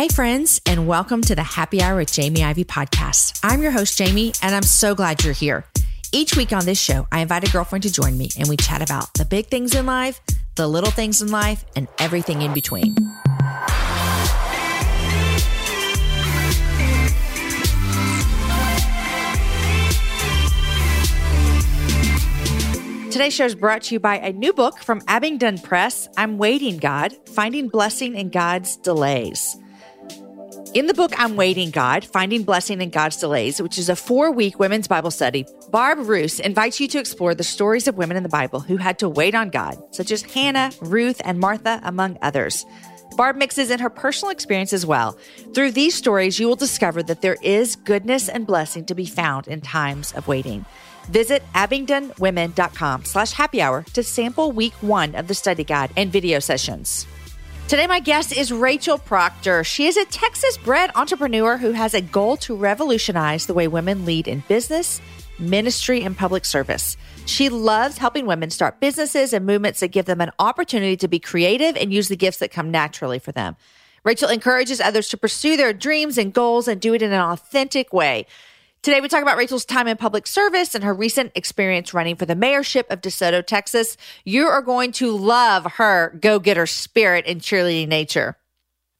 Hey friends, and welcome to the Happy Hour with Jamie Ivey podcast. I'm your host, Jamie, and I'm so glad you're here. Each week on this show, I invite a girlfriend to join me and we chat about the big things in life, the little things in life, and everything in between. Today's show is brought to you by a new book from Abingdon Press, I'm Waiting, God: Finding Blessing in God's Delays. In the book, I'm Waiting, God: Finding Blessing in God's Delays, which is a 4-week women's Bible study, Barb Roos invites you to explore the stories of women in the Bible who had to wait on God, such as Hannah, Ruth, and Martha, among others. Barb mixes in her personal experience as well. Through these stories, you will discover that there is goodness and blessing to be found in times of waiting. Visit abingdonwomen.com/happy hour to sample week 1 of the study guide and video sessions. Today, my guest is Rachel Proctor. She is a Texas-bred entrepreneur who has a goal to revolutionize the way women lead in business, ministry, and public service. She loves helping women start businesses and movements that give them an opportunity to be creative and use the gifts that come naturally for them. Rachel encourages others to pursue their dreams and goals and do it in an authentic way. Today, we talk about Rachel's time in public service and her recent experience running for the mayorship of DeSoto, Texas. You are going to love her go-getter spirit and cheerleading nature.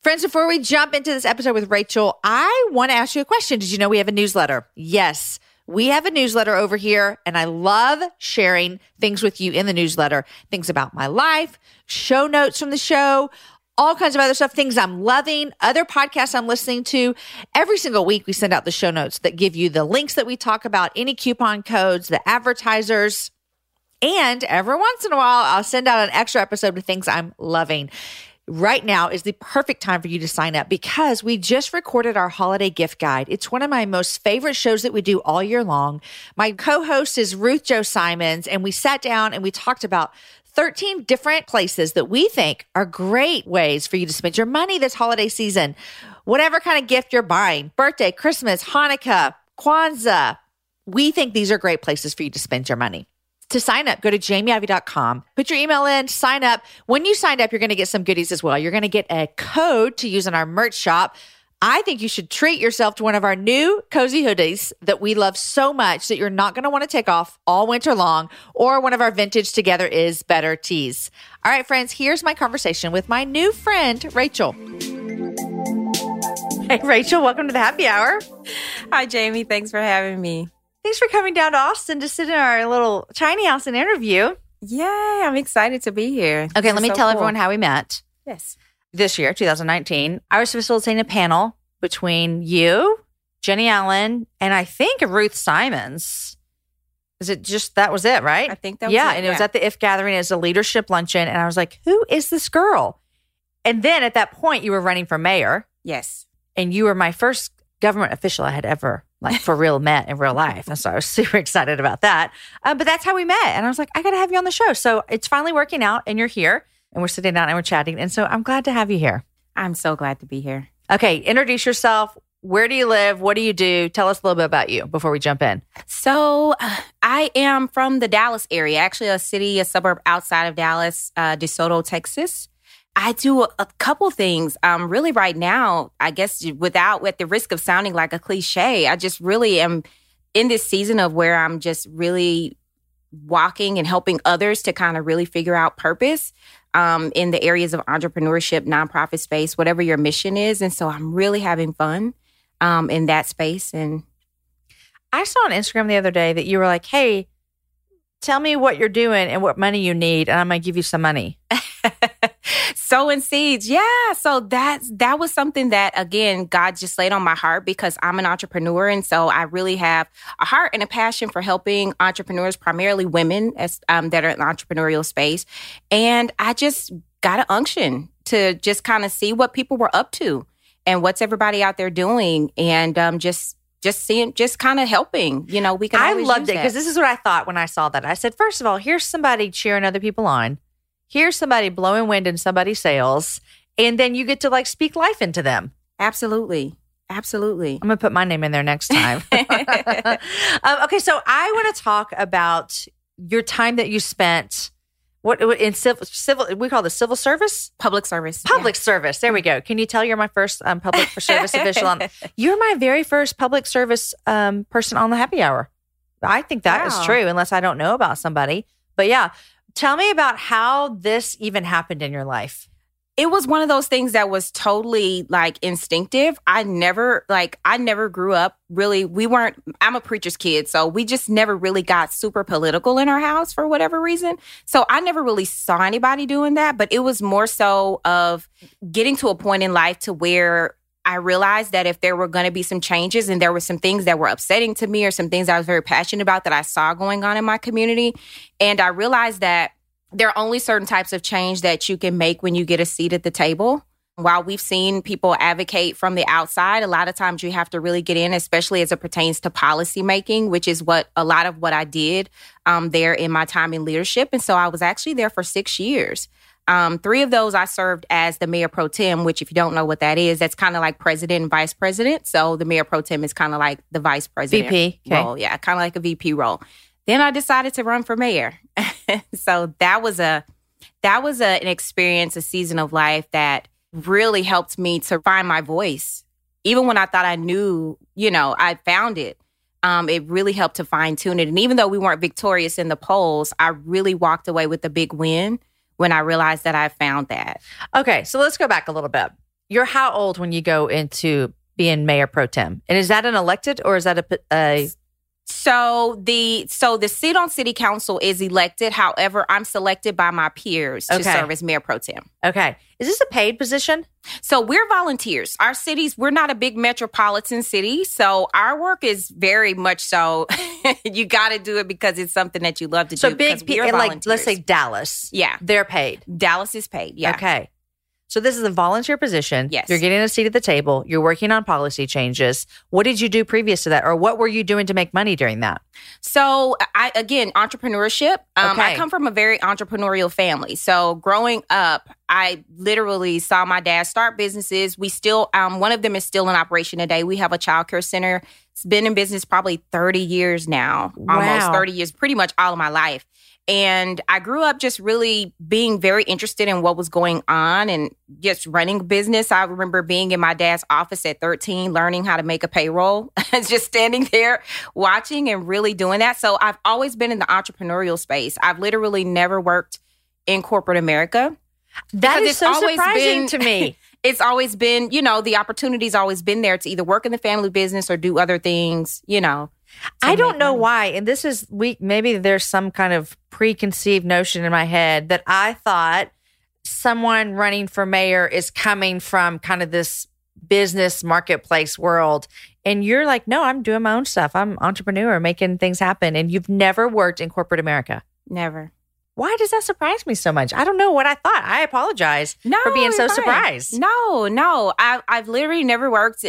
Friends, before we jump into this episode with Rachel, I want to ask you a question. Did you know we have a newsletter? Yes, we have a newsletter over here, and I love sharing things with you in the newsletter, things about my life, show notes from the show, all kinds of other stuff, things I'm loving, other podcasts I'm listening to. Every single week, we send out the show notes that give you the links that we talk about, any coupon codes, the advertisers, and every once in a while, I'll send out an extra episode of things I'm loving. Right now is the perfect time for you to sign up because we just recorded our holiday gift guide. It's one of my most favorite shows that we do all year long. My co-host is Ruth Chou Simons, and we sat down and we talked about 13 different places that we think are great ways for you to spend your money this holiday season. Whatever kind of gift you're buying, birthday, Christmas, Hanukkah, Kwanzaa, we think these are great places for you to spend your money. To sign up, go to jamieivey.com, put your email in, sign up. When you sign up, you're going to get some goodies as well. You're going to get a code to use in our merch shop. I think you should treat yourself to one of our new cozy hoodies that we love so much that you're not going to want to take off all winter long, or one of our vintage Together Is Better tees. All right, friends, here's my conversation with my new friend, Rachel. Hey, Rachel, welcome to the Happy Hour. Hi, Jamie. Thanks for having me. Thanks for coming down to Austin to sit in our little tiny house and interview. Yay, I'm excited to be here. Okay, this let me so tell cool. everyone how we met. Yes. This year, 2019, I was facilitating a panel between you, Jenny Allen, and I think Ruth Simons. That was it, right? I think that was it. And it was at the IF gathering. It was a leadership luncheon. And I was like, who is this girl? And then at that point, you were running for mayor. Yes. And you were my first government official I had ever, like, for real met in real life. And so I was super excited about that. But that's how we met. And I was like, I got to have you on the show. So it's finally working out and you're here. And we're sitting down and we're chatting. And so I'm glad to have you here. I'm so glad to be here. Okay. Introduce yourself. Where do you live? What do you do? Tell us a little bit about you before we jump in. So I am from the Dallas area, actually a suburb outside of Dallas, DeSoto, Texas. I do a couple things. Really right now, I guess at the risk of sounding like a cliche, I just really am in this season of where I'm just really walking and helping others to kind of really figure out purpose. In the areas of entrepreneurship, nonprofit space, whatever your mission is. And so I'm really having fun in that space. And I saw on Instagram the other day that you were like, hey, tell me what you're doing and what money you need, and I'm going to give you some money. Sowing seeds. Yeah. So that was something that, again, God just laid on my heart because I'm an entrepreneur. And so I really have a heart and a passion for helping entrepreneurs, primarily women that are in the entrepreneurial space. And I just got an unction to just kind of see what people were up to and what's everybody out there doing and just kind of helping. You know, we can always use that. I loved it because this is what I thought when I saw that. I said, first of all, here's somebody cheering other people on. Here's somebody blowing wind in somebody's sails, and then you get to like speak life into them. Absolutely. Absolutely. I'm going to put my name in there next time. Okay, so I want to talk about your time that you spent What in civil? We call this civil service, public service, public service. There we go. Can you tell you're my first public service official? You're my very first public service person on the Happy Hour. I think that is true, unless I don't know about somebody. But yeah, tell me about how this even happened in your life. It was one of those things that was totally like instinctive. I never grew up really. I'm a preacher's kid, so we just never really got super political in our house for whatever reason. So I never really saw anybody doing that, but it was more so of getting to a point in life to where I realized that if there were going to be some changes and there were some things that were upsetting to me or some things I was very passionate about that I saw going on in my community. And I realized that there are only certain types of change that you can make when you get a seat at the table. While we've seen people advocate from the outside, a lot of times you have to really get in, especially as it pertains to policy making, which is what a lot of what I did there in my time in leadership. And so I was actually there for 6 years. 3 of those I served as the mayor pro tem, which if you don't know what that is, that's kind of like president and vice president. So the mayor pro tem is kind of like the vice president role. Yeah, kind of like a VP role. Then I decided to run for mayor. So that was an experience, a season of life that really helped me to find my voice. Even when I thought I knew, I found it. It really helped to fine tune it. And even though we weren't victorious in the polls, I really walked away with a big win when I realized that I found that. Okay, so let's go back a little bit. You're how old when you go into being mayor pro tem? And is that an elected or is that a... So the seat on city council is elected. However, I'm selected by my peers to serve as mayor pro tem. Okay. Is this a paid position? So we're volunteers. Our cities, we're not a big metropolitan city. So our work is very much so, you got to do it because it's something that you love to do. So big people, like let's say Dallas. Yeah. They're paid. Dallas is paid. Yeah. Okay. So this is a volunteer position. Yes. You're getting a seat at the table. You're working on policy changes. What did you do previous to that? Or what were you doing to make money during that? So again, entrepreneurship. I come from a very entrepreneurial family. So growing up, I literally saw my dad start businesses. We still, one of them is still in operation today. We have a childcare center. It's been in business probably 30 years now, almost 30 years, pretty much all of my life. And I grew up just really being very interested in what was going on and just running business. I remember being in my dad's office at 13, learning how to make a payroll, just standing there watching and really doing that. So I've always been in the entrepreneurial space. I've literally never worked in corporate America. That is so surprising to me. It's always been, the opportunity's always been there to either work in the family business or do other things, I don't know why. And this is maybe there's some kind of preconceived notion in my head that I thought someone running for mayor is coming from kind of this business marketplace world. And you're like, no, I'm doing my own stuff. I'm an entrepreneur making things happen. And you've never worked in corporate America. Never. Why does that surprise me so much? I don't know what I thought. I apologize for being so surprised. No. I've literally never worked,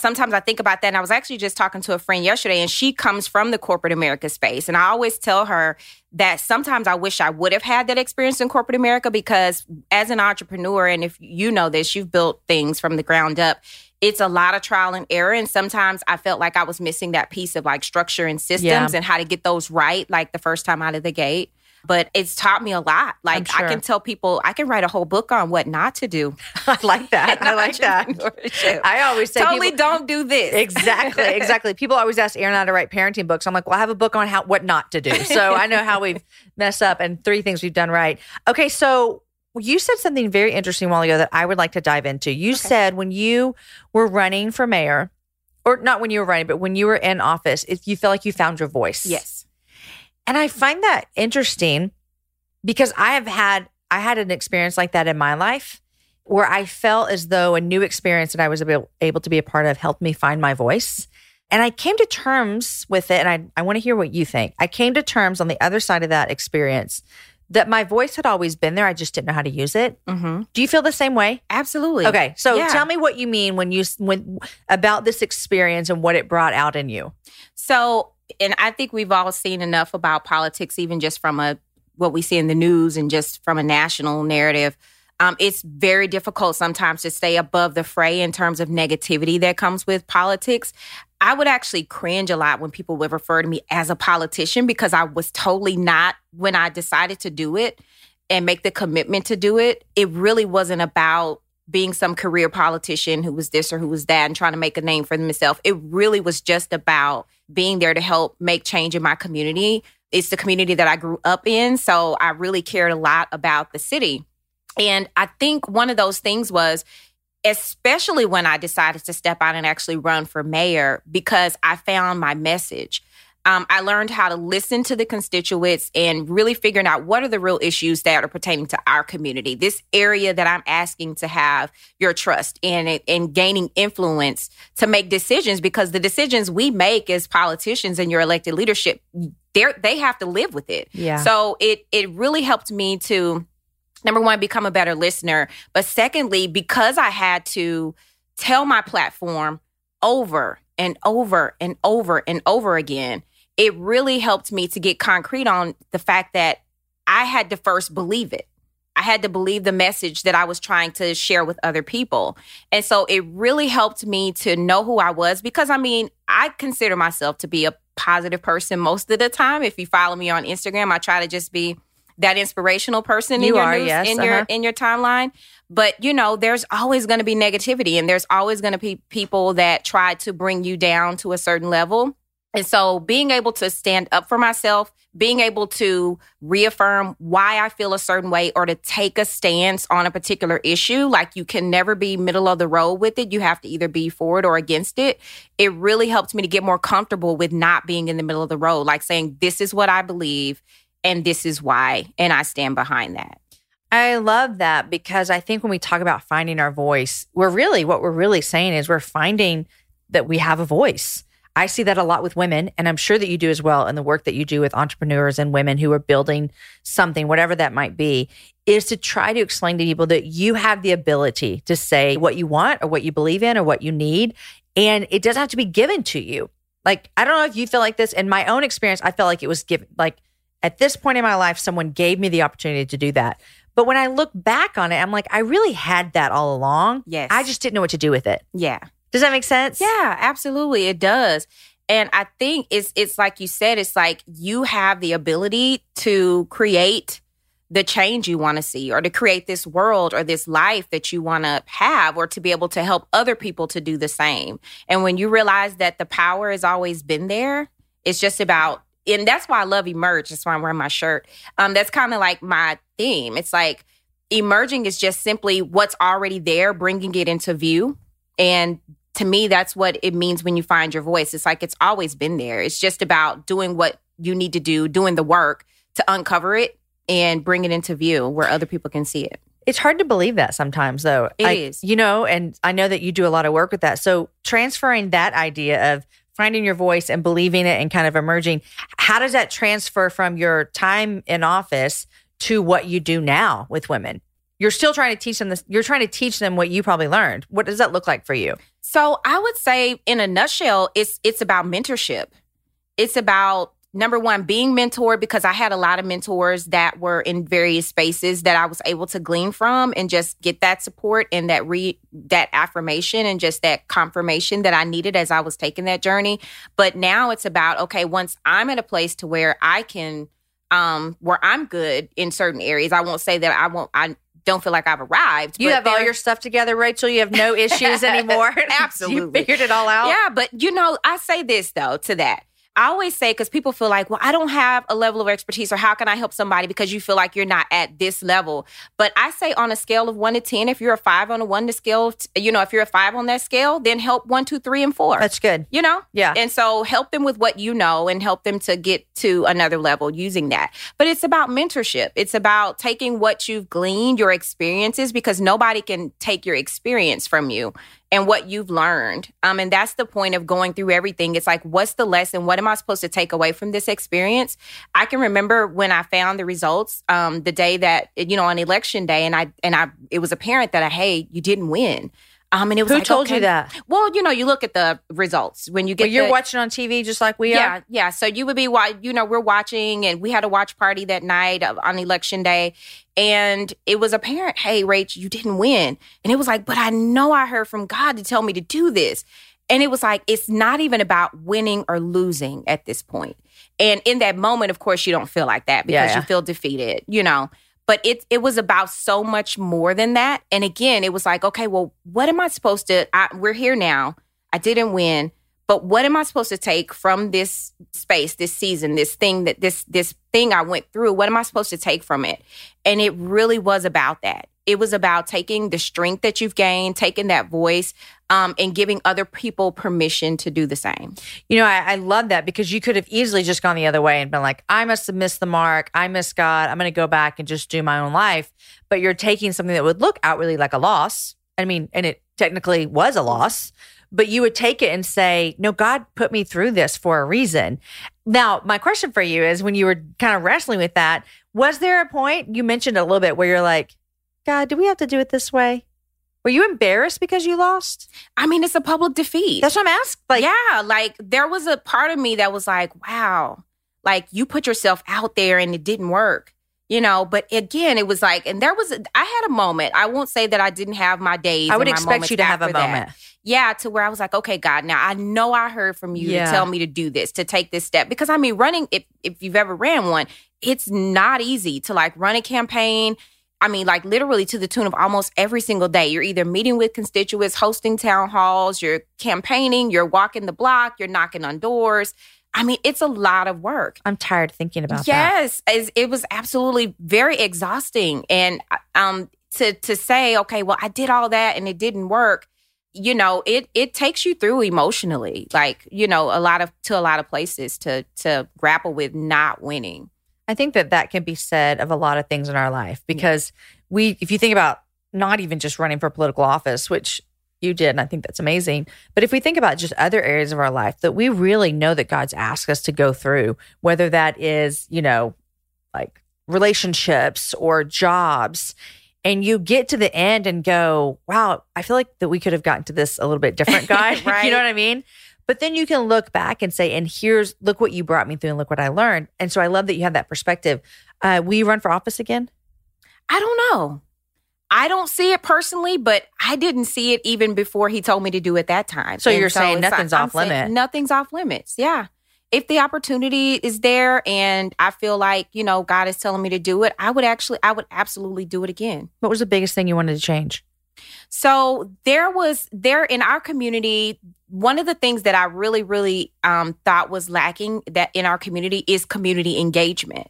Sometimes I think about that, and I was actually just talking to a friend yesterday, and she comes from the corporate America space. And I always tell her that sometimes I wish I would have had that experience in corporate America because as an entrepreneur, and if you know this, you've built things from the ground up. It's a lot of trial and error. And sometimes I felt like I was missing that piece of like structure and systems and how to get those right like the first time out of the gate. But it's taught me a lot. Like I can tell people, I can write a whole book on what not to do. I like that. I like that. I always say don't do this. Exactly. People always ask Aaron and I to write parenting books. I'm like, well, I have a book on what not to do. So I know how we've messed up and 3 things we've done right. Okay. So you said something very interesting a while ago that I would like to dive into. You said when you were running for mayor, or not when you were running, but when you were in office, you felt like you found your voice. Yes. And I find that interesting because I had an experience like that in my life where I felt as though a new experience that I was able to be a part of helped me find my voice. And I came to terms with it, and I want to hear what you think. I came to terms on the other side of that experience that my voice had always been there. I just didn't know how to use it. Mm-hmm. Do you feel the same way? Absolutely. Okay, so tell me what you mean when about this experience and what it brought out in you. So... And I think we've all seen enough about politics, even just from what we see in the news and just from a national narrative, It's very difficult sometimes to stay above the fray in terms of negativity that comes with politics. I would actually cringe a lot when people would refer to me as a politician, because I was totally not when I decided to do it and make the commitment to do it. It really wasn't about being some career politician who was this or who was that and trying to make a name for themselves. It really was just about being there to help make change in my community. It's the community that I grew up in, so I really cared a lot about the city. And I think one of those things was, especially when I decided to step out and actually run for mayor, because I found my message. I learned how to listen to the constituents and really figuring out what are the real issues that are pertaining to our community, this area that I'm asking to have your trust in and gaining influence to make decisions, because the decisions we make as politicians and your elected leadership, they have to live with it. Yeah. So it really helped me to, number one, become a better listener. But secondly, because I had to tell my platform over and over and over and over again, it really helped me to get concrete on the fact that I had to first believe it. I had to believe the message that I was trying to share with other people. And so it really helped me to know who I was, because, I mean, I consider myself to be a positive person most of the time. If you follow me on Instagram, I try to just be that inspirational person in your timeline. But, you know, there's always going to be negativity, and there's always going to be people that try to bring you down to a certain level. And so being able to stand up for myself, being able to reaffirm why I feel a certain way or to take a stance on a particular issue, like you can never be middle of the road with it. You have to either be for it or against it. It really helped me to get more comfortable with not being in the middle of the road, like saying, this is what I believe and this is why, and I stand behind that. I love that, because I think when we talk about finding our voice, what we're really saying is we're finding that we have a voice. I see that a lot with women, and I'm sure that you do as well in the work that you do with entrepreneurs and women who are building something, whatever that might be, is to try to explain to people that you have the ability to say what you want or what you believe in or what you need, and it doesn't have to be given to you. Like, I don't know if you feel like this. In my own experience, I felt like it was given. Like, at this point in my life, someone gave me the opportunity to do that. But when I look back on it, I'm like, I really had that all along. Yes. I just didn't know what to do with it. Yeah. Does that make sense? Yeah, absolutely. It does. And I think it's like you said, it's like you have the ability to create the change you want to see, or to create this world or this life that you want to have, or to be able to help other people to do the same. And when you realize that the power has always been there, it's just about... And that's why I love Emerge. That's why I'm wearing my shirt. That's kind of like my theme. It's like emerging is just simply what's already there, bringing it into view. And to me, that's what it means when you find your voice. It's like it's always been there. It's just about doing what you need to do, doing the work to uncover it and bring it into view where other people can see it. It's hard to believe that sometimes, though. It is. You know, and I know that you do a lot of work with that. So transferring that idea of finding your voice and believing it and kind of emerging, how does that transfer from your time in office to what you do now with women? You're still trying to teach them this. You're trying to teach them what you probably learned. What does that look like for you? So I would say, in a nutshell, it's about mentorship. It's about, number one, being mentored, because I had a lot of mentors that were in various spaces that I was able to glean from and just get that support and that affirmation and just that confirmation that I needed as I was taking that journey. But now it's about, okay, once I'm at a place to where I can, where I'm good in certain areas, I won't say that I don't feel like I've arrived. You have all your stuff together, Rachel. You have no issues anymore. Absolutely. You figured it all out. Yeah, but you know, I say this though to that. I always say, because people feel like, well, I don't have a level of expertise, or how can I help somebody, because you feel like you're not at this level. But I say, on a scale of 1 to 10, if you're a 5 on a 1 to scale, you know, if you're a 5 on that scale, then help 1, 2, 3, and 4. That's good. You know? Yeah. And so help them with what you know and help them to get to another level using that. But it's about mentorship. It's about taking what you've gleaned, your experiences, because nobody can take your experience from you and what you've learned. And that's the point of going through everything. It's like, what's the lesson? What am I supposed to take away from this experience? I can remember when I found the results, the day that, you know, on election day, and it was apparent that, hey, you didn't win. And it was Who told you that? Well, you know, you look at the results when you get. Well, you're watching on TV just like we are. Yeah. So you would be, you know, we're watching, and we had a watch party that night on election day, and it was apparent, hey, Rach, you didn't win, and it was like, but I know I heard from God to tell me to do this, and it was like, it's not even about winning or losing at this point. And in that moment, of course, you don't feel like that because you feel defeated, you know. But it was about so much more than that. And again, it was like, okay, well, what am I supposed to, we're here now. I didn't win. But what am I supposed to take from this space, this season, this thing that this thing I went through? What am I supposed to take from it? And it really was about that. It was about taking the strength that you've gained, taking that voice, and giving other people permission to do the same. You know, I love that because you could have easily just gone the other way and been like, I must have missed the mark. I miss God. I'm going to go back and just do my own life. But you're taking something that would look outwardly like a loss. I mean, and it technically was a loss, but you would take it and say, no, God put me through this for a reason. Now, my question for you is when you were kind of wrestling with that, was there a point, you mentioned a little bit, where you're like, God, do we have to do it this way? Were you embarrassed because you lost? I mean, it's a public defeat. That's what I'm asking. Like there was a part of me that was like, wow, like you put yourself out there and it didn't work, you know? But again, it was like, and there was, I had a moment. I won't say that I didn't have my days. I would expect you to have a moment. Yeah, to where I was like, okay, God, now I know I heard from you to tell me to do this, to take this step. Because I mean, running, if you've ever ran one, it's not easy to like run a campaign. I mean, like literally to the tune of almost every single day. You're either meeting with constituents, hosting town halls, you're campaigning, you're walking the block, you're knocking on doors. I mean, it's a lot of work. I'm tired thinking about that. Yes, it was absolutely very exhausting. And to say, okay, well, I did all that and it didn't work, you know, it takes you through emotionally, like, you know, a lot of places to grapple with not winning. I think that can be said of a lot of things in our life because if you think about not even just running for political office, which you did, and I think that's amazing, but if we think about just other areas of our life that we really know that God's asked us to go through, whether that is, you know, like relationships or jobs, and you get to the end and go, wow, I feel like that we could have gotten to this a little bit different, God. Right? You know what I mean? But then you can look back and say, and look what you brought me through and look what I learned. And so I love that you have that perspective. Will you run for office again? I don't know. I don't see it personally, but I didn't see it even before he told me to do it that time. So you're saying nothing's off limits. Nothing's off limits. Yeah. If the opportunity is there and I feel like, you know, God is telling me to do it, I would absolutely do it again. What was the biggest thing you wanted to change? So there in our community, one of the things that I really, really thought was lacking that in our community is community engagement.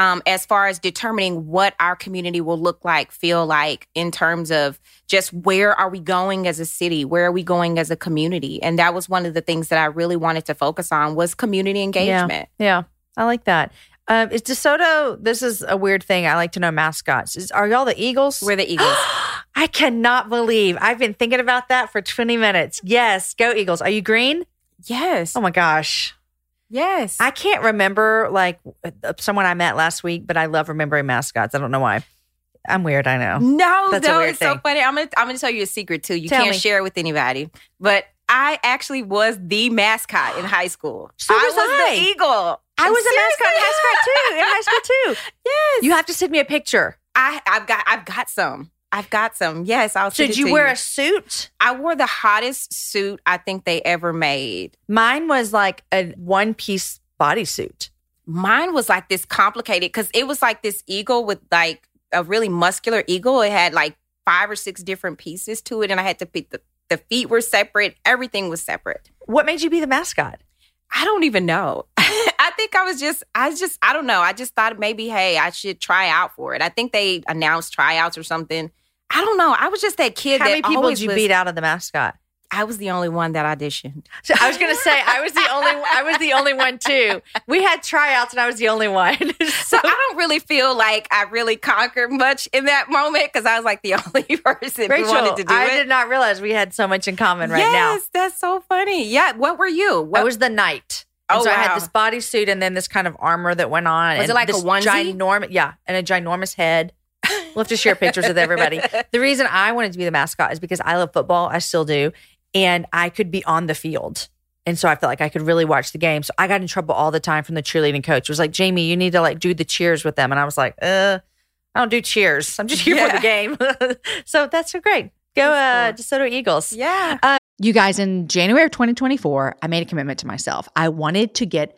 As far as determining what our community will look like, feel like in terms of just where are we going as a city? Where are we going as a community? And that was one of the things that I really wanted to focus on was community engagement. Yeah. I like that. Is DeSoto, this is a weird thing. I like to know mascots. Are y'all the Eagles? We're the Eagles. I cannot believe I've been thinking about that for 20 minutes. Yes. Go Eagles. Are you green? Yes. Oh my gosh. Yes. I can't remember like someone I met last week, but I love remembering mascots. I don't know why. I'm weird, I know. No, that's a weird it's thing. So funny. I'm gonna tell you a secret too. You can't share it with anybody. But I actually was the mascot in high school. So I was the Eagle. I was a mascot in high school too. Yes. You have to send me a picture. I've got some. Yes, I'll send it to you. Did you wear a suit? I wore the hottest suit I think they ever made. Mine was like a one-piece bodysuit. Mine was like this complicated because it was like this eagle with like a really muscular eagle. It had like 5 or 6 different pieces to it, and I had to pick the feet were separate. Everything was separate. What made you be the mascot? I don't even know. I think I was just, I don't know. I just thought maybe, hey, I should try out for it. I think they announced tryouts or something. I don't know. I was just that kid. How many people did you beat out of the mascot? I was the only one that auditioned. So I was going to say, I was the only one too. We had tryouts and I was the only one. So I don't really feel like I really conquered much in that moment because I was like the only person who wanted to do it. I did not realize we had so much in common right now. Yes, that's so funny. Yeah. What were you? I was the knight. And I had this bodysuit and then this kind of armor that went on. Was it like a onesie? Yeah. And a ginormous head. We'll have to share pictures with everybody. The reason I wanted to be the mascot is because I love football. I still do. And I could be on the field. And so I felt like I could really watch the game. So I got in trouble all the time from the cheerleading coach. It was like, Jamie, you need to like do the cheers with them. And I was like, I don't do cheers. I'm just here for the game. So that's so great. Go DeSoto Eagles. Yeah. You guys, in January of 2024, I made a commitment to myself. I wanted to get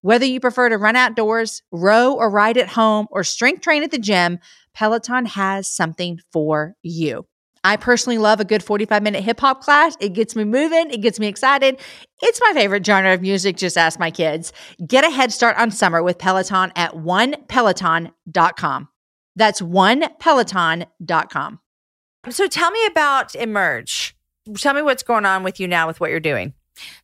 Whether you prefer to run outdoors, row or ride at home, or strength train at the gym, Peloton has something for you. I personally love a good 45-minute hip-hop class. It gets me moving. It gets me excited. It's my favorite genre of music. Just ask my kids. Get a head start on summer with Peloton at onepeloton.com. That's onepeloton.com. So tell me about eMErge. Tell me what's going on with you now with what you're doing.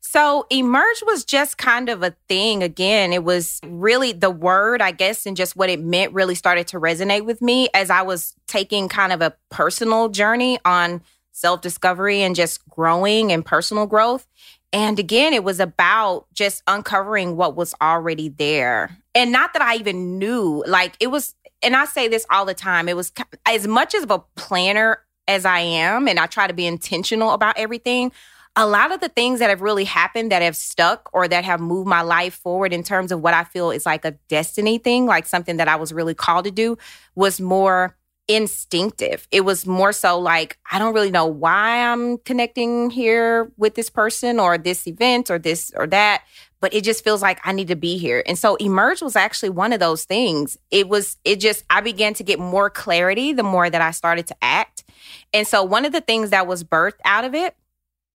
So eMErge was just kind of a thing. Again, it was really the word, I guess, and just what it meant really started to resonate with me as I was taking kind of a personal journey on self-discovery and just growing and personal growth. And again, it was about just uncovering what was already there. And not that I even knew, like it was, and I say this all the time, it was as much of a planner as I am, and I try to be intentional about everything. A lot of the things that have really happened that have stuck or that have moved my life forward in terms of what I feel is like a destiny thing, like something that I was really called to do, was more instinctive. It was more so like, I don't really know why I'm connecting here with this person or this event or this or that, but it just feels like I need to be here. And so eMErge was actually one of those things. I began to get more clarity the more that I started to act. And so one of the things that was birthed out of it,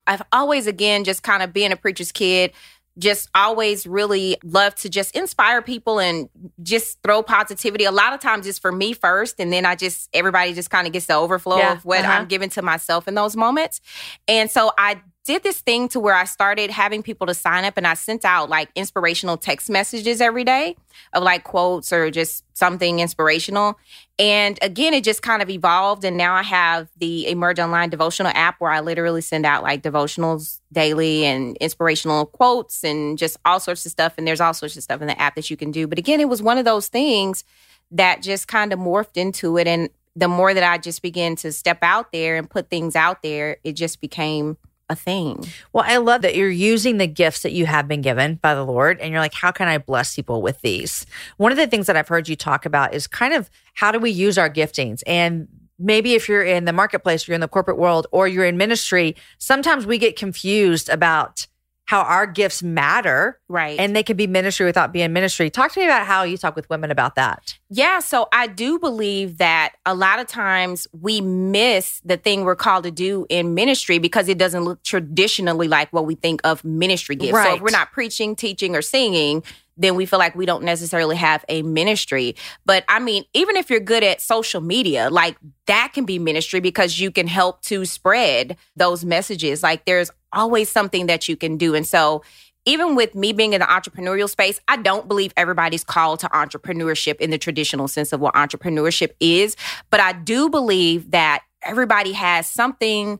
I've always, again, just kind of being a preacher's kid, just always really loved to just inspire people and just throw positivity. A lot of times it's for me first, and then everybody just kind of gets the overflow of what I'm giving to myself in those moments. And so I did this thing to where I started having people to sign up, and I sent out like inspirational text messages every day of like quotes or just something inspirational. And again, it just kind of evolved. And now I have the eMErge Online Devotional App where I literally send out like devotionals daily and inspirational quotes and just all sorts of stuff. And there's all sorts of stuff in the app that you can do. But again, it was one of those things that just kind of morphed into it. And the more that I just began to step out there and put things out there, it just became a thing. Well, I love that you're using the gifts that you have been given by the Lord, and you're like, how can I bless people with these? One of the things that I've heard you talk about is kind of how do we use our giftings? And maybe if you're in the marketplace, you're in the corporate world, or you're in ministry, sometimes we get confused about how our gifts matter, right? And they can be ministry without being ministry. Talk to me about how you talk with women about that. Yeah, so I do believe that a lot of times we miss the thing we're called to do in ministry because it doesn't look traditionally like what we think of ministry gifts. Right. So if we're not preaching, teaching, or singing, then we feel like we don't necessarily have a ministry. But I mean, even if you're good at social media, like that can be ministry because you can help to spread those messages. Like there's always something that you can do. And so even with me being in the entrepreneurial space, I don't believe everybody's called to entrepreneurship in the traditional sense of what entrepreneurship is. But I do believe that everybody has something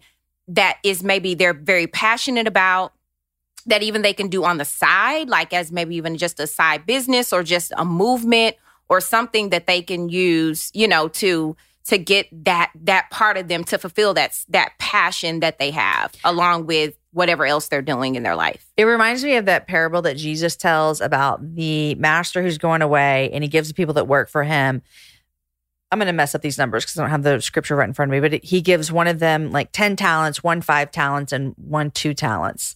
that is maybe they're very passionate about, that even they can do on the side, like as maybe even just a side business or just a movement or something that they can use, you know, to get that part of them to fulfill that passion that they have along with whatever else they're doing in their life. It reminds me of that parable that Jesus tells about the master who's going away and he gives the people that work for him. I'm going to mess up these numbers because I don't have the scripture right in front of me, but he gives one of them like 10 talents, 1 5 talents, and 1 2 talents.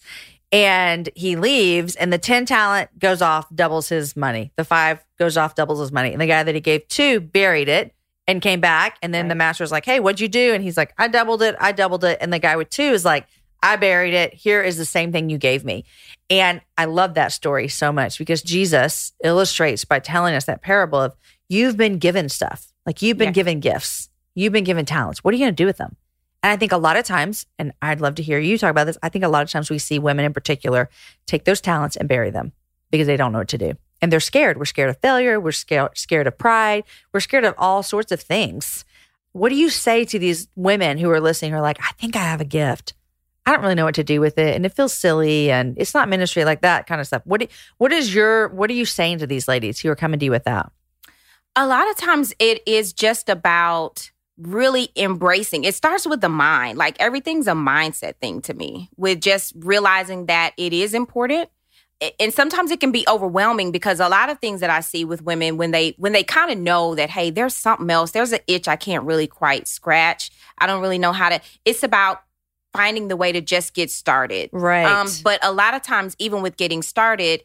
And he leaves, and the 10 talent goes off, doubles his money. The 5 goes off, doubles his money. And the guy that he gave 2 buried it and came back. And then the master's like, hey, what'd you do? And he's like, I doubled it. And the guy with 2 is like, I buried it. Here is the same thing you gave me. And I love that story so much because Jesus illustrates by telling us that parable of you've been given stuff. Like you've been given gifts. You've been given talents. What are you going to do with them? And I think a lot of times, and I'd love to hear you talk about this, I think a lot of times we see women in particular take those talents and bury them because they don't know what to do. And they're scared. We're scared of failure. We're scared of pride. We're scared of all sorts of things. What do you say to these women who are listening who are like, I think I have a gift. I don't really know what to do with it. And it feels silly and it's not ministry, like that kind of stuff. What are you saying to these ladies who are coming to you with that? A lot of times it is just about really embracing. It starts with the mind. Like everything's a mindset thing to me, with just realizing that it is important. And sometimes it can be overwhelming because a lot of things that I see with women when they kind of know that, hey, there's something else, there's an itch I can't really quite scratch. I don't really know how to. It's about finding the way to just get started. Right. But a lot of times, even with getting started,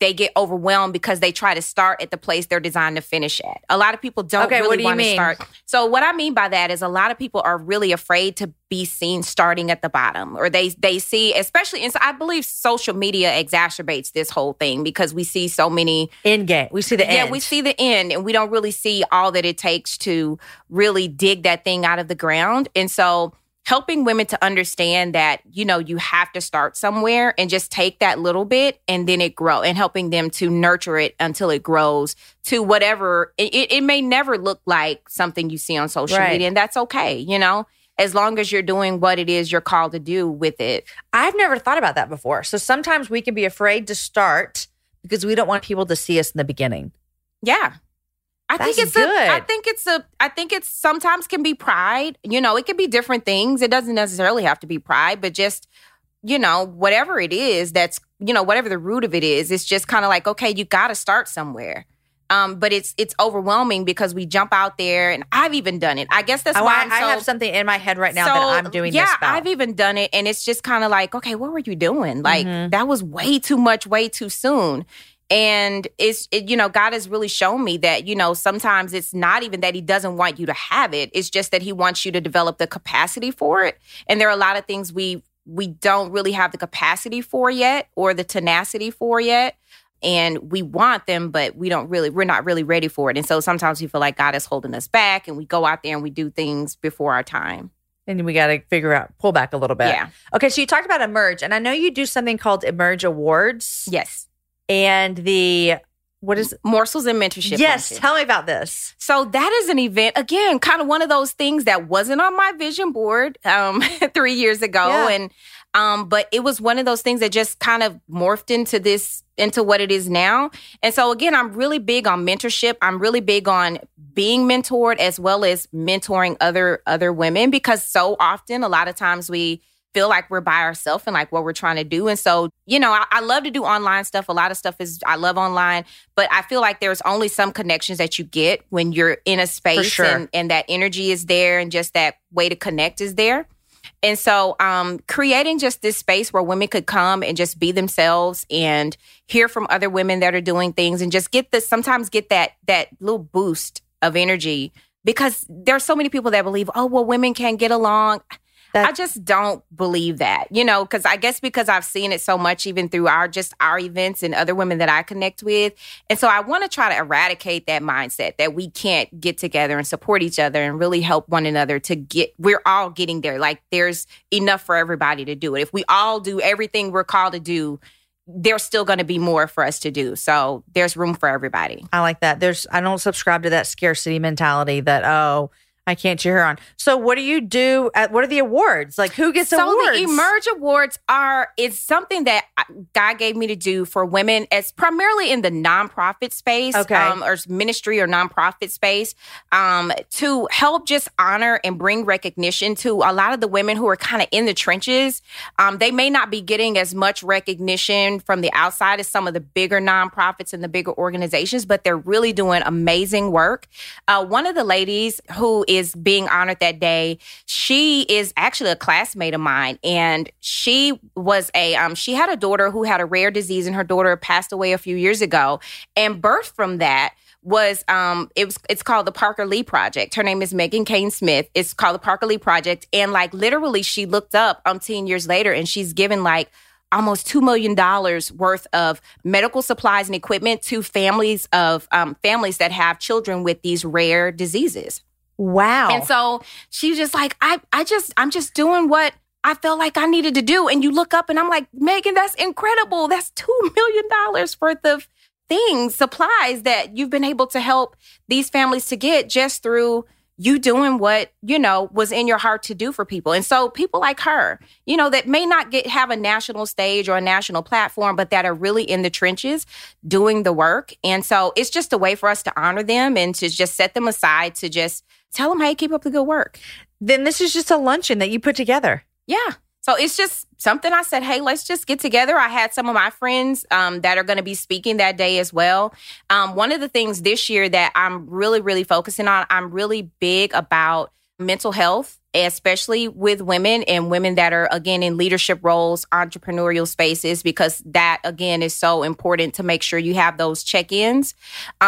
they get overwhelmed because they try to start at the place they're designed to finish at. A lot of people don't really want to start. So what I mean by that is a lot of people are really afraid to be seen starting at the bottom, or they see, especially, and so I believe social media exacerbates this whole thing because we see so many end game. We see the end. Yeah, we see the end, and we don't really see all that it takes to really dig that thing out of the ground. And so helping women to understand that, you know, you have to start somewhere and just take that little bit and then it grow, and helping them to nurture it until it grows to whatever. It may never look like something you see on social media, and that's okay, you know, as long as you're doing what it is you're called to do with it. I've never thought about that before. So sometimes we can be afraid to start because we don't want people to see us in the beginning. Yeah. I think it's sometimes can be pride. You know, it can be different things. It doesn't necessarily have to be pride, but just, you know, whatever it is that's, you know, whatever the root of it is, it's just kind of like, okay, you got to start somewhere. But it's overwhelming because we jump out there, and I've even done it. I guess that's why I have something in my head right now that I'm doing this about. Yeah, I've even done it, and it's just kind of like, okay, what were you doing? Like, that was way too much, way too soon. And you know, God has really shown me that, you know, sometimes it's not even that he doesn't want you to have it. It's just that he wants you to develop the capacity for it. And there are a lot of things we don't really have the capacity for yet, or the tenacity for yet. And we want them, but we're not really ready for it. And so sometimes we feel like God is holding us back, and we go out there and we do things before our time. And we got to pull back a little bit. Yeah. Okay. So you talked about Emerge, and I know you do something called Emerge Awards. Yes. And Morsels and Mentorship. Yes, tell me about this. So that is an event, again, kind of one of those things that wasn't on my vision board 3 years ago. Yeah. And but it was one of those things that just kind of morphed into what it is now. And so again, I'm really big on mentorship. I'm really big on being mentored as well as mentoring other women, because so often, a lot of times we feel like we're by ourselves and like what we're trying to do. And so, you know, I love to do online stuff. A lot of stuff I love online, but I feel like there's only some connections that you get when you're in a space. For sure. and that energy is there, and just that way to connect is there. And so creating just this space where women could come and just be themselves and hear from other women that are doing things, and just sometimes get that little boost of energy, because there are so many people that believe, oh, well, women can't get along. I just don't believe that, you know, because I've seen it so much, even through our events and other women that I connect with. And so I want to try to eradicate that mindset that we can't get together and support each other and really help one another we're all getting there. Like, there's enough for everybody to do it. If we all do everything we're called to do, there's still going to be more for us to do. So there's room for everybody. I like that. I don't subscribe to that scarcity mentality that, oh, I can't cheer her on. So what do you do? What are the awards? Like, who gets awards? So the eMErge Awards is something that God gave me to do for women. It's primarily in the nonprofit space, or ministry or nonprofit space, to help just honor and bring recognition to a lot of the women who are kind of in the trenches. They may not be getting as much recognition from the outside as some of the bigger nonprofits and the bigger organizations, but they're really doing amazing work. One of the ladies who is being honored that day, she is actually a classmate of mine, and she was she had a daughter who had a rare disease, and her daughter passed away a few years ago, and birthed from that was it's called the Parker Lee Project. Her name is Megan Kane Smith. It's called the Parker Lee Project, and like literally, she looked up 10 years later, and she's given like almost $2 million worth of medical supplies and equipment to families of families that have children with these rare diseases. Wow. And so she's just like, I'm just doing what I felt like I needed to do. And you look up and I'm like, Megan, that's incredible. That's $2 million worth of things, supplies that you've been able to help these families to get just through you doing what, you know, was in your heart to do for people. And so people like her, you know, that may not have a national stage or a national platform, but that are really in the trenches doing the work. And so it's just a way for us to honor them and to just set them aside, to just tell them, hey, keep up the good work. Then this is just a luncheon that you put together. Yeah. So it's just something I said, hey, let's just get together. I had some of my friends that are going to be speaking that day as well. One of the things this year that I'm really, really focusing on, I'm really big about mental health, especially with women and women that are, again, in leadership roles, entrepreneurial spaces, because that, again, is so important to make sure you have those check-ins.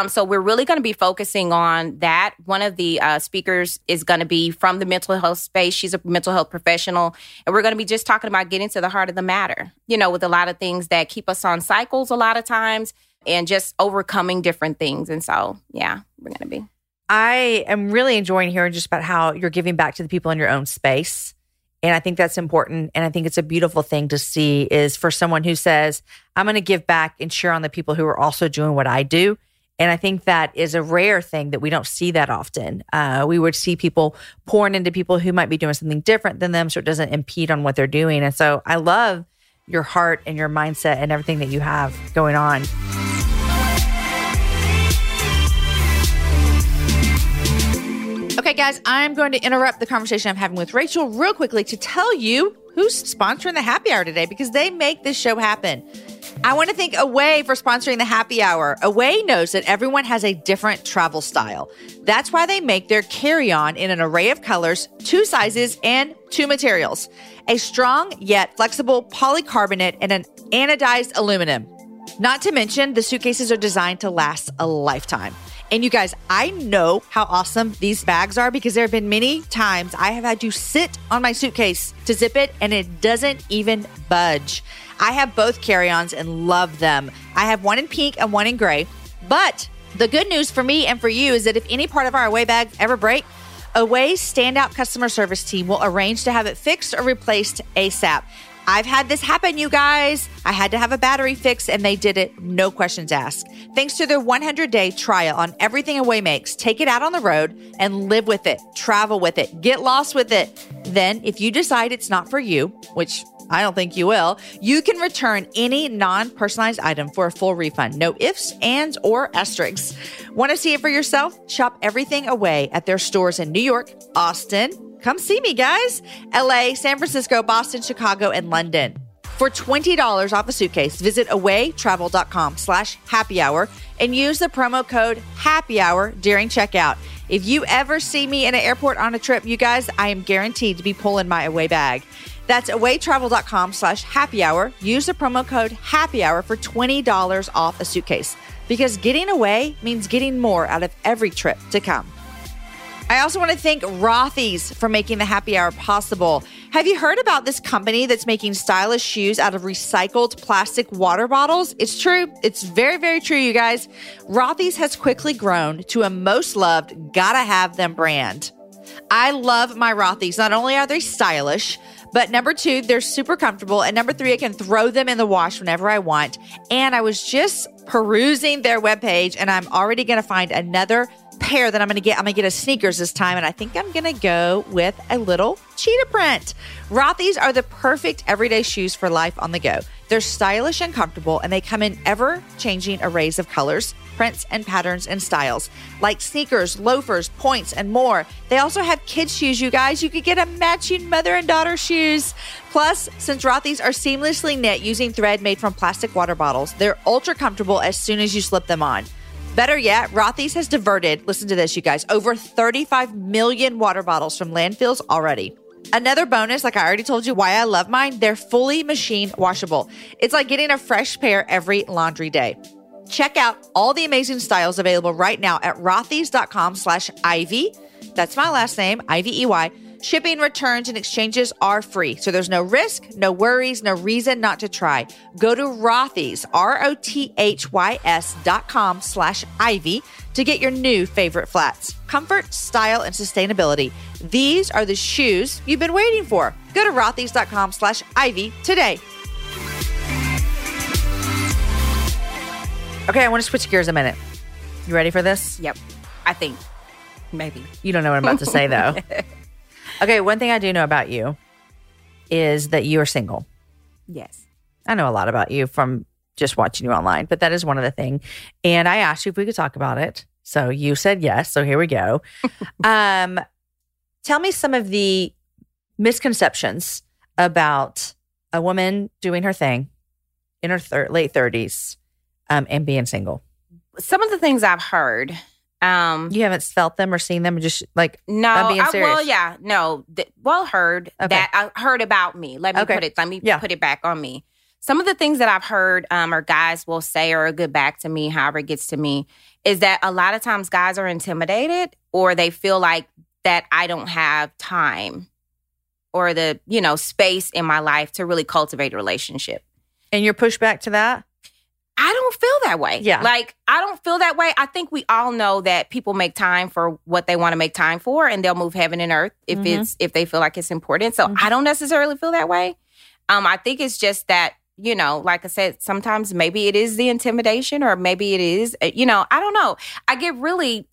So we're really going to be focusing on that. One of the speakers is going to be from the mental health space. She's a mental health professional. And we're going to be just talking about getting to the heart of the matter, you know, with a lot of things that keep us on cycles a lot of times and just overcoming different things. And so, yeah, we're going to be. I am really enjoying hearing just about how you're giving back to the people in your own space. And I think that's important. And I think it's a beautiful thing to see is for someone who says, I'm going to give back and cheer on the people who are also doing what I do. And I think that is a rare thing that we don't see that often. We would see people pouring into people who might be doing something different than them, so it doesn't impede on what they're doing. And so I love your heart and your mindset and everything that you have going on. Okay, guys, I'm going to interrupt the conversation I'm having with Rachel real quickly to tell you who's sponsoring the Happy Hour today, because they make this show happen. I want to thank AWAY for sponsoring the Happy Hour. AWAY knows that everyone has a different travel style. That's why they make their carry-on in an array of colors, 2 sizes, and 2 materials. A strong yet flexible polycarbonate and an anodized aluminum. Not to mention, the suitcases are designed to last a lifetime. And you guys, I know how awesome these bags are because there have been many times I have had to sit on my suitcase to zip it and it doesn't even budge. I have both carry-ons and love them. I have one in pink and one in gray. But the good news for me and for you is that if any part of our Away bag ever breaks, Away's standout customer service team will arrange to have it fixed or replaced ASAP. I've had this happen, you guys. I had to have a battery fix, and they did it, no questions asked. Thanks to their 100-day trial on everything Away makes, take it out on the road and live with it, travel with it, get lost with it. Then, if you decide it's not for you, which I don't think you will, you can return any non-personalized item for a full refund. No ifs, ands, or asterisks. Want to see it for yourself? Shop everything Away at their stores in New York, Austin. Come see me, guys. LA, San Francisco, Boston, Chicago, and London. For $20 off a suitcase, visit awaytravel.com/happy hour and use the promo code happy hour during checkout. If you ever see me in an airport on a trip, you guys, I am guaranteed to be pulling my Away bag. That's awaytravel.com/happy hour. Use the promo code happy hour for $20 off a suitcase, because getting away means getting more out of every trip to come. I also want to thank Rothy's for making the Happy Hour possible. Have you heard about this company that's making stylish shoes out of recycled plastic water bottles? It's true. It's very, very true, you guys. Rothy's has quickly grown to a most loved, gotta have them brand. I love my Rothy's. Not only are they stylish, but 2, they're super comfortable. And 3, I can throw them in the wash whenever I want. And I was just perusing their webpage, and I'm already going to find another pair that I'm going to get. I'm going to get a sneakers this time, and I think I'm going to go with a little cheetah print. Rothy's are the perfect everyday shoes for life on the go. They're stylish and comfortable, and they come in ever-changing arrays of colors, prints, and patterns and styles, like sneakers, loafers, points, and more. They also have kids' shoes, you guys. You could get a matching mother and daughter shoes. Plus, since Rothy's are seamlessly knit using thread made from plastic water bottles, they're ultra comfortable as soon as you slip them on. Better yet, Rothy's has diverted, listen to this, you guys, over 35 million water bottles from landfills already. Another bonus, like I already told you why I love mine, they're fully machine washable. It's like getting a fresh pair every laundry day. Check out all the amazing styles available right now at rothys.com/Ivy. That's my last name, Ivey. Shipping, returns, and exchanges are free. So there's no risk, no worries, no reason not to try. Go to Rothy's, ROTHYS.com/Ivy to get your new favorite flats. Comfort, style, and sustainability. These are the shoes you've been waiting for. Go to Rothys.com/Ivy today. Okay, I want to switch gears a minute. You ready for this? Yep. I think. Maybe. You don't know what I'm about to say, though. Okay, one thing I do know about you is that you are single. Yes. I know a lot about you from just watching you online, but that is one of the things. And I asked you if we could talk about it. So you said yes. So here we go. Tell me some of the misconceptions about a woman doing her thing in her late 30s and being single. Some of the things I've heard... you haven't felt them or seen them, just like heard about me. Put it back on me. Some of the things that I've heard, or guys will say, or get back to me, however it gets to me, is that a lot of times guys are intimidated, or they feel like that I don't have time or the space in my life to really cultivate a relationship. And your pushback to that? I don't feel that way. Yeah. I don't feel that way. I think we all know that people make time for what they want to make time for, and they'll move heaven and earth if they feel like it's important. So I don't necessarily feel that way. I think it's just that, like I said, sometimes maybe it is the intimidation, or maybe it is, I don't know.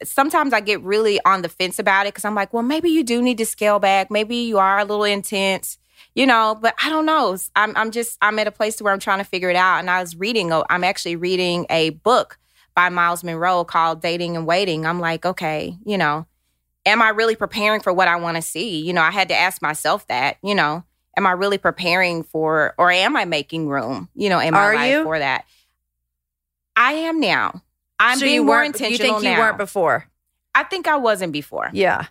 Sometimes I get really on the fence about it, because I'm like, well, maybe you do need to scale back. Maybe you are a little intense. But I don't know. I'm at a place where I'm trying to figure it out. And I'm actually reading a book by Miles Monroe called Dating and Waiting. I'm like, okay, am I really preparing for what I want to see? I had to ask myself that, am I really preparing for, or am I making room, in my life for that? I am now. I'm being more intentional now. You think you weren't before? I think I wasn't before. Yeah.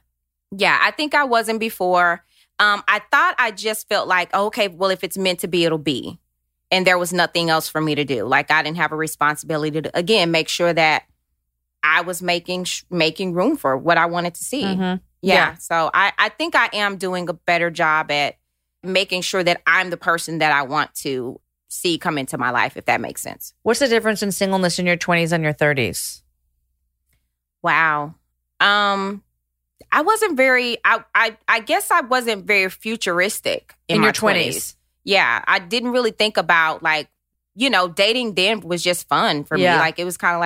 Yeah, I think I wasn't before. I thought I just felt like, okay, well, if it's meant to be, it'll be. And there was nothing else for me to do. I didn't have a responsibility to, again, make sure that I was making room for what I wanted to see. Mm-hmm. Yeah. So I think I am doing a better job at making sure that I'm the person that I want to see come into my life, if that makes sense. What's the difference in singleness in your 20s and your 30s? Wow. I wasn't very futuristic in your 20s. Yeah. I didn't really think about dating then was just fun for me. It was kind of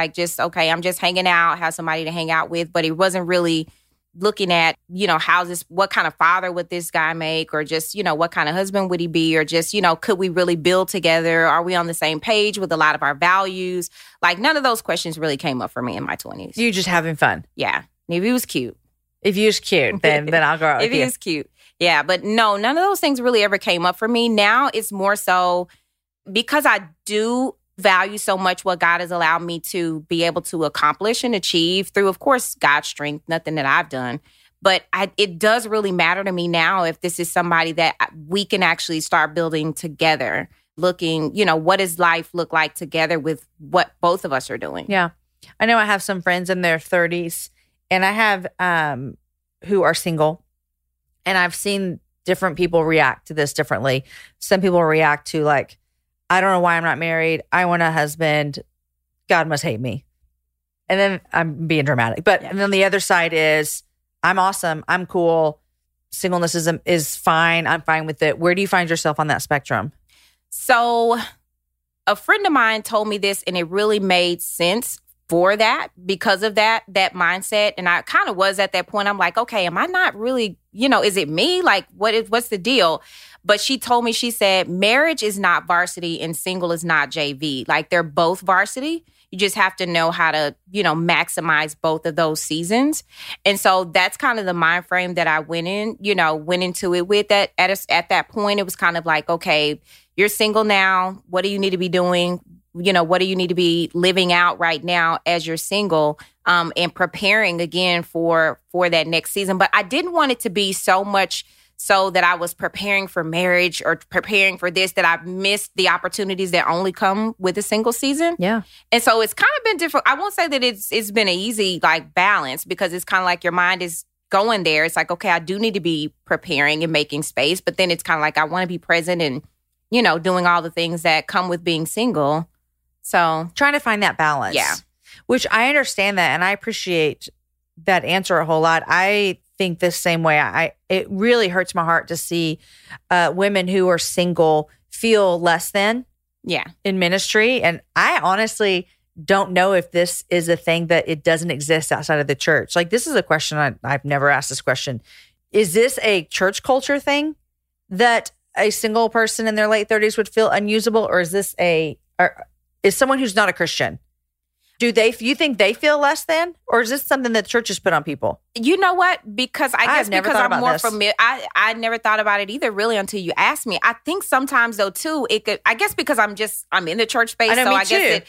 okay, I'm just hanging out, have somebody to hang out with, but it wasn't really looking at, what kind of father would this guy make, or just, what kind of husband would he be, or just, could we really build together? Are we on the same page with a lot of our values? None of those questions really came up for me in my 20s. You just having fun. Yeah. If he was cute. If you're cute, then I'll go out with you. If he's cute. Yeah. But no, none of those things really ever came up for me. Now it's more so because I do value so much what God has allowed me to be able to accomplish and achieve through, of course, God's strength, nothing that I've done. But it does really matter to me now if this is somebody that we can actually start building together, looking, what does life look like together with what both of us are doing? Yeah. I know I have some friends in their 30s. And I have who are single, and I've seen different people react to this differently. Some people react to I don't know why I'm not married. I want a husband. God must hate me. And then I'm being dramatic. But and then the other side is, I'm awesome. I'm cool. Singleness is fine. I'm fine with it. Where do you find yourself on that spectrum? So a friend of mine told me this, and it really made sense for that, because of that mindset. And I kind of was at that point. I'm like, okay, am I not really, is it me? Like, what's the deal? But she told me, she said, marriage is not varsity and single is not JV. Like, they're both varsity. You just have to know how to, maximize both of those seasons. And so that's kind of the mind frame that I went into it with that. At that point, it was kind of like, okay, you're single now. What do you need to be doing? What do you need to be living out right now as you're single, and preparing again for that next season. But I didn't want it to be so much so that I was preparing for marriage or preparing for this, that I missed the opportunities that only come with a single season. Yeah. And so it's kind of been different. I won't say that it's been an easy balance, because it's kind of like your mind is going there. It's like, okay, I do need to be preparing and making space. But then it's kind of like, I want to be present and, doing all the things that come with being single. So trying to find that balance. Yeah. Which I understand that, and I appreciate that answer a whole lot. I think the same way. It really hurts my heart to see women who are single feel less than in ministry. And I honestly don't know if this is a thing that it doesn't exist outside of the church. Like, this is a question I've never asked this question. Is this a church culture thing that a single person in their late 30s would feel unusable? Or is this is someone who's not a Christian? You think they feel less than, or is this something that churches put on people? You know what? Because I never thought about it either, really, until you asked me. I think sometimes though too, it could. I guess because I'm in the church space, guess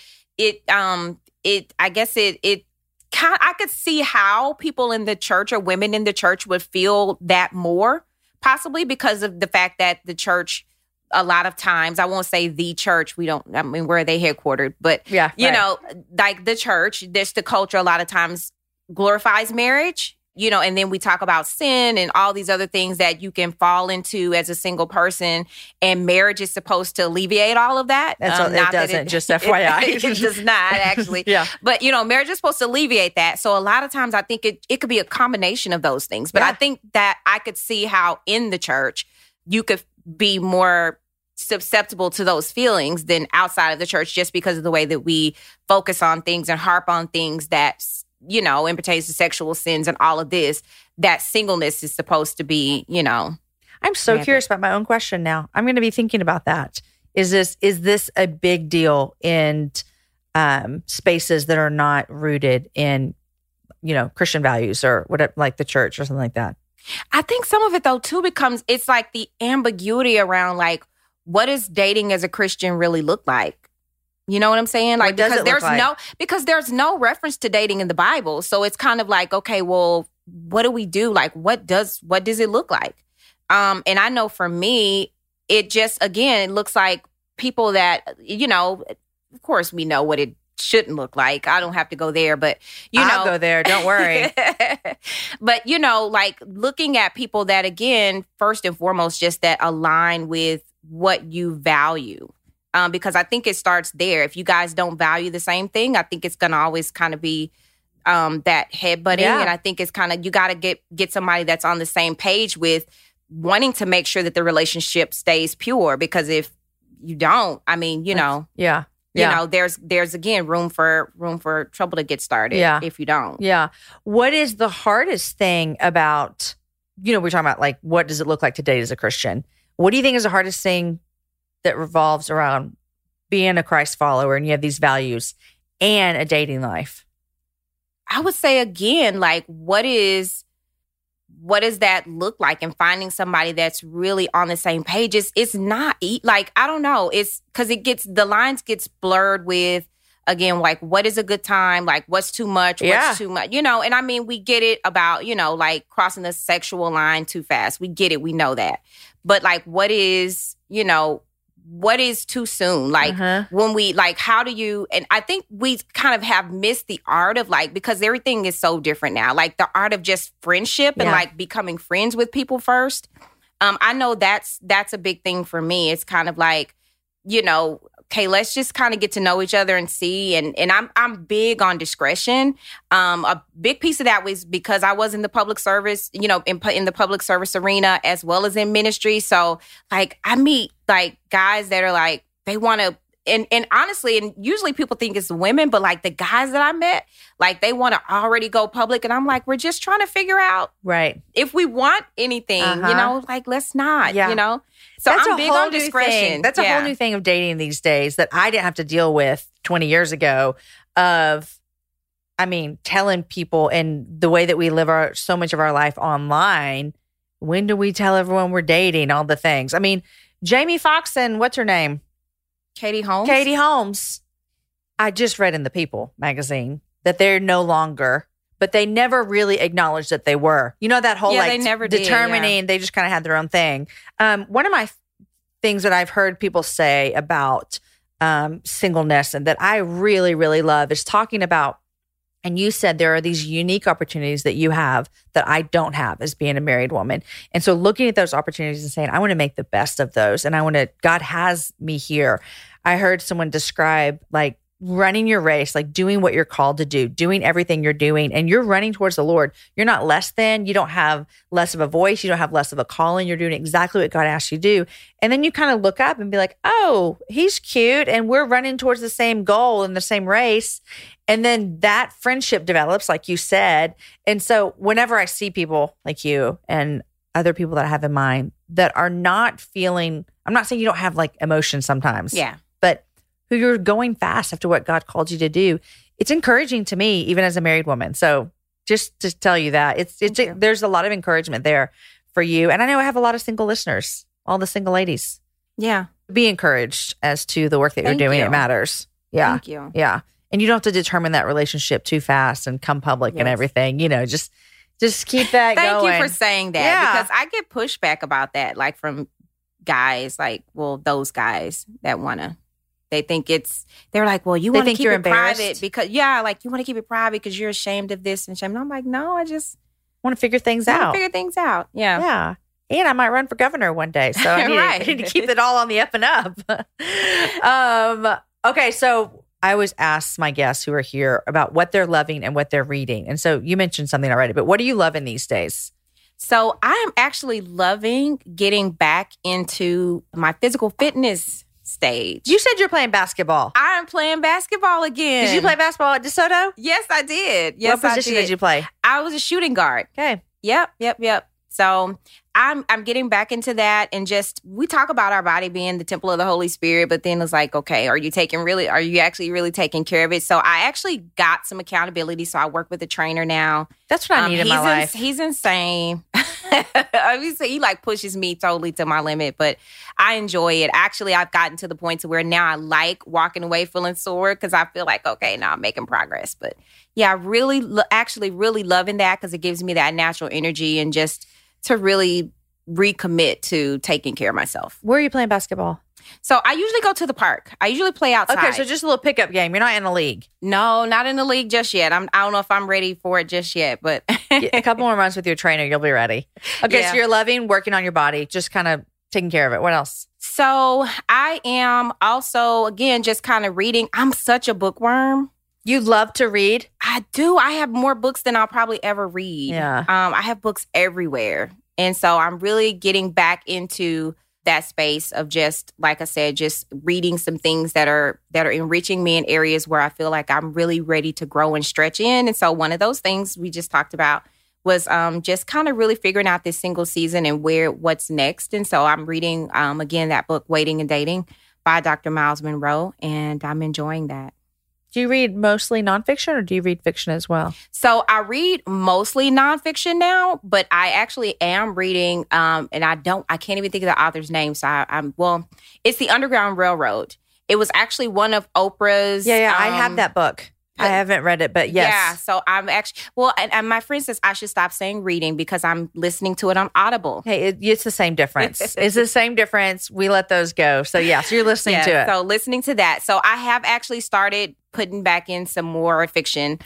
I could see how people in the church or women in the church would feel that more, possibly because of the fact that the church. A lot of times, I won't say the church, where are they headquartered? But, the church, there's the culture a lot of times glorifies marriage, and then we talk about sin and all these other things that you can fall into as a single person. And marriage is supposed to alleviate all of that. Just FYI. It does not, actually. Yeah. But, marriage is supposed to alleviate that. So a lot of times I think it could be a combination of those things. But I think that I could see how in the church you could be more susceptible to those feelings than outside of the church, just because of the way that we focus on things and harp on things that, and pertains to sexual sins and all of this, that singleness is supposed to be, I'm so curious about my own question now. I'm going to be thinking about that. Is this a big deal in spaces that are not rooted in, Christian values or whatever, like the church or something like that? I think some of it though too becomes, it's like the ambiguity around what does dating as a Christian really look like? You know what I'm saying? Like, because there's no reference to dating in the Bible. So it's kind of like, okay, well, what do we do? Like, what does it look like? And I know for me, it just, again, it looks like people that, of course we know what it shouldn't look like. I don't have to go there, but I'll go there. Don't worry. But looking at people that, again, first and foremost, just that align with what you value, because I think it starts there. If you guys don't value the same thing, I think it's going to always kind of be that headbutting, and I think it's kind of, you got to get somebody that's on the same page with wanting to make sure that the relationship stays pure. Because if you don't, there's again room for trouble to get started if you don't. Yeah. What is the hardest thing about, we're talking about what does it look like to date as a Christian? What do you think is the hardest thing that revolves around being a Christ follower and you have these values and a dating life? I would say, again, what does that look like? And finding somebody that's really on the same page, it's not, I don't know. It's because the lines gets blurred with, again, what is a good time? What's too much? What's too much? And I mean, we get it about, crossing the sexual line too fast. We get it. We know that. But what is too soon? When we, how do you, and I think we kind of have missed the art of because everything is so different now, the art of just friendship and becoming friends with people first. I know that's a big thing for me. It's kind of okay, let's just kind of get to know each other and see. And I'm big on discretion. A big piece of that was because I was in the public service, in the public service arena as well as in ministry. So I meet guys that are they want to and honestly, and usually people think it's women, but like the guys that I met, like they want to already go public. And I'm like, we're just trying to figure out if we want anything, you know, like let's not, you know. So that's I'm big on discretion. That's a whole new thing of dating these days that I didn't have to deal with 20 years ago of, I mean, telling people and the way that we live our so much of our life online. When do we tell everyone we're dating? All the things. I mean, Jamie Foxx and what's her name? Katie Holmes. Katie Holmes. I just read in the People magazine that they're no longer, but they never really acknowledged that they were. You know, that whole like they never determining, they just kind of had their own thing. One of my things that I've heard people say about singleness and that I really, really love is talking about, and you said there are these unique opportunities that you have that I don't have as being a married woman. And so looking at those opportunities and saying, I want to make the best of those. And I want to, God has me here. I heard someone describe like running your race, like doing what you're called to do, doing everything you're doing, and you're running towards the Lord. You're not less than, you don't have less of a voice. You don't have less of a calling. You're doing exactly what God asked you to do. And then you kind of look up and be like, oh, he's cute. And we're running towards the same goal in the same race. And then that friendship develops, like you said. And so whenever I see people like you and other people that I have in mind that are not feeling, I'm not saying you don't have like emotion sometimes, but who you're going fast after what God called you to do, it's encouraging to me, even as a married woman. So just to tell you that, it's there's a lot of encouragement there for you. And I know I have a lot of single listeners, all the single ladies. Yeah. Be encouraged as to the work that you're doing. It matters. Yeah. Thank you. Yeah. And you don't have to determine that relationship too fast and come public and everything. You know, just keep that going. Thank you for saying that because I get pushback about that, like from guys, like, well, those guys that want to, they think it's, they're like, well, you want to keep it private because, like you want to keep it private because you're ashamed of this and shame. And I'm like, no, I just want to figure things out. Yeah. Yeah. And I might run for governor one day. So I need, I need to keep it all on the up and up. Okay. So, I always ask my guests who are here about what they're loving and what they're reading. And so you mentioned something already, but what are you loving these days? So I am actually loving getting back into my physical fitness stage. You said you're playing basketball. I am playing basketball again. Did you play basketball at DeSoto? Yes, I did. Yes, what position did you play? I was a shooting guard. Okay. Yep. So I'm getting back into that, and just, we talk about our body being the temple of the Holy Spirit, but then it's like, okay, are you actually really taking care of it? So I actually got some accountability. So I work with a trainer now. That's what I need in my life. He's insane. He like pushes me totally to my limit, but I enjoy it. Actually, I've gotten to the point to where now I like walking away feeling sore because I feel like, okay, now I'm making progress. But yeah, I really, actually really loving that because it gives me that natural energy and just to really recommit to taking care of myself. Where are you playing basketball? So I usually go to the park. I usually play outside. Okay, so just a little pickup game. You're not in the league. No, not in the league just yet. I don't know if I'm ready for it just yet, but a couple more months with your trainer, you'll be ready. Okay, so you're loving working on your body, just kind of taking care of it. What else? So I am also, again, just kind of reading. I'm such a bookworm. You love to read? I do. I have more books than I'll probably ever read. Yeah. I have books everywhere. And so I'm really getting back into that space of just, like I said, just reading some things that are enriching me in areas where I feel like I'm really ready to grow and stretch in. And so one of those things we just talked about was just kind of really figuring out this single season and what's next. And so I'm reading, again, that book, Waiting and Dating by Dr. Miles Monroe, and I'm enjoying that. Do you read mostly nonfiction or do you read fiction as well? So I read mostly nonfiction now, but I actually am reading, and I can't even think of the author's name. So it's The Underground Railroad. It was actually one of Oprah's. Yeah, I have that book. I haven't read it, but yes. Yeah, so I'm actually, and my friend says I should stop saying reading because I'm listening to it on Audible. Hey, it's the same difference. It's the same difference. We let those go. So so you're listening to it. So listening to that. So I have actually started putting back in some more fiction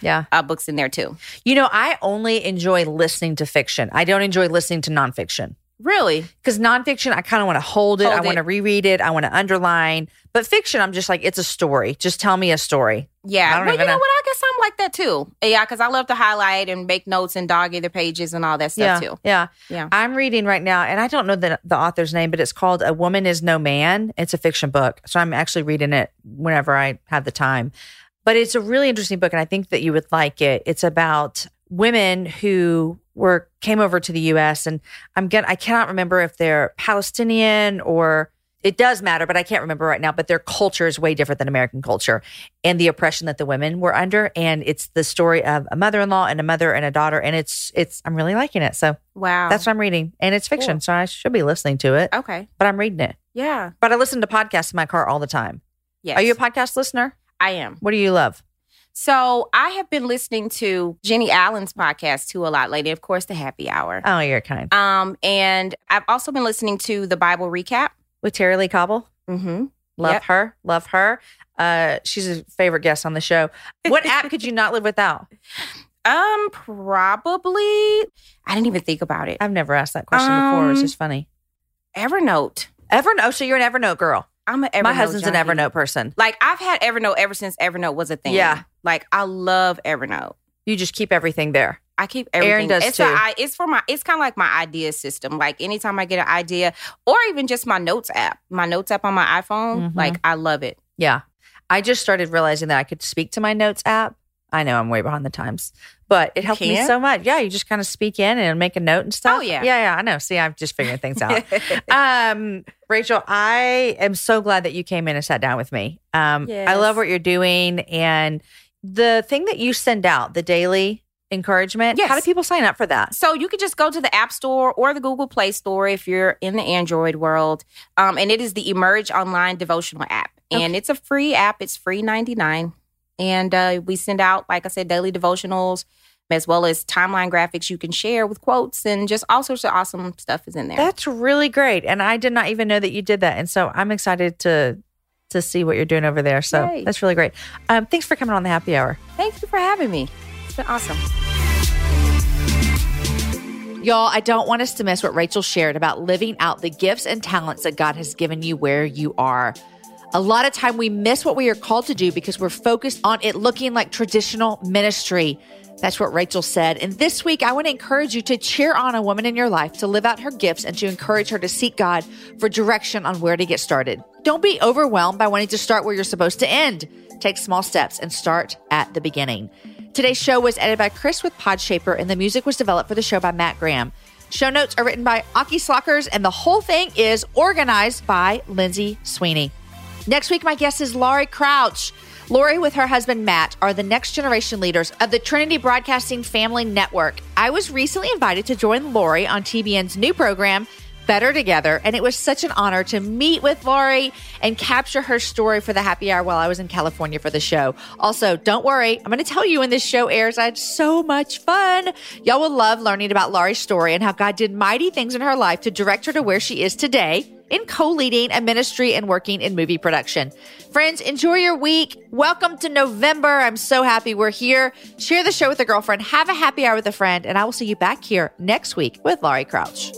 books in there too. You know, I only enjoy listening to fiction. I don't enjoy listening to nonfiction. Really? Because nonfiction, I kind of want to hold it. I want to reread it. I want to underline. But fiction, I'm just like, it's a story. Just tell me a story. Yeah. Well, you know what? I guess I'm like that too. Yeah, because I love to highlight and make notes and dog ear the pages and all that stuff too. Yeah. Yeah. I'm reading right now, and I don't know the author's name, but it's called A Woman is No Man. It's a fiction book. So I'm actually reading it whenever I have the time. But it's a really interesting book, and I think that you would like it. It's about women who came over to the U.S. and I cannot remember if they're Palestinian or it does matter, but I can't remember right now. But their culture is way different than American culture and the oppression that the women were under. And it's the story of a mother-in-law and a mother and a daughter. And it's I'm really liking it. So wow, that's what I'm reading, and it's fiction, cool. So I should be listening to it. Okay, but I'm reading it. Yeah, but I listen to podcasts in my car all the time. Yes, are you a podcast listener? I am. What do you love? So I have been listening to Jenny Allen's podcast too a lot lately. Of course, The Happy Hour. Oh, you're kind. And I've also been listening to The Bible Recap. With Terri Lee Cobble. Mm-hmm. Love her. She's a favorite guest on the show. What app could you not live without? Probably. I didn't even think about it. I've never asked that question before. It's just funny. Evernote. Evernote. So you're an Evernote girl. I'm an Evernote. My husband's junkie. An Evernote person. Like, I've had Evernote ever since Evernote was a thing. Yeah. Like, I love Evernote. You just keep everything there. I keep everything. Aaron does too. It's kind of like my idea system. Like, anytime I get an idea, or even just my notes app. My notes app on my iPhone, mm-hmm. like, I love it. Yeah. I just started realizing that I could speak to my notes app. I know I'm way behind the times, but it helped me so much. Yeah, you just kind of speak in and make a note and stuff. Oh, yeah. Yeah, I know. See, I'm just figuring things out. Rachel, I am so glad that you came in and sat down with me. Yes. I love what you're doing. And the thing that you send out, the daily encouragement, yes. How do people sign up for that? So you can just go to the App Store or the Google Play Store if you're in the Android world. And it is the eMErge Online Devotional App. And It's a free app. It's free $99. And we send out, like I said, daily devotionals, as well as timeline graphics you can share with quotes, and just all sorts of awesome stuff is in there. That's really great. And I did not even know that you did that. And so I'm excited to see what you're doing over there. So Yay. That's really great. Thanks for coming on The Happy Hour. Thank you for having me. It's been awesome. Y'all, I don't want us to miss what Rachel shared about living out the gifts and talents that God has given you where you are. A lot of time we miss what we are called to do because we're focused on it looking like traditional ministry. That's what Rachel said. And this week, I want to encourage you to cheer on a woman in your life to live out her gifts and to encourage her to seek God for direction on where to get started. Don't be overwhelmed by wanting to start where you're supposed to end. Take small steps and start at the beginning. Today's show was edited by Chris with Podshaper, and the music was developed for the show by Matt Graham. Show notes are written by Aki Slockers, and the whole thing is organized by Lindsay Sweeney. Next week, my guest is Laurie Crouch. Laurie, with her husband, Matt, are the next generation leaders of the Trinity Broadcasting Family Network. I was recently invited to join Laurie on TBN's new program, Better Together, and it was such an honor to meet with Laurie and capture her story for The Happy Hour while I was in California for the show. Also, don't worry, I'm going to tell you when this show airs, I had so much fun. Y'all will love learning about Laurie's story and how God did mighty things in her life to direct her to where she is today, in co-leading a ministry and working in movie production. Friends, enjoy your week. Welcome to November. I'm so happy we're here. Share the show with a girlfriend. Have a happy hour with a friend. And I will see you back here next week with Laurie Crouch.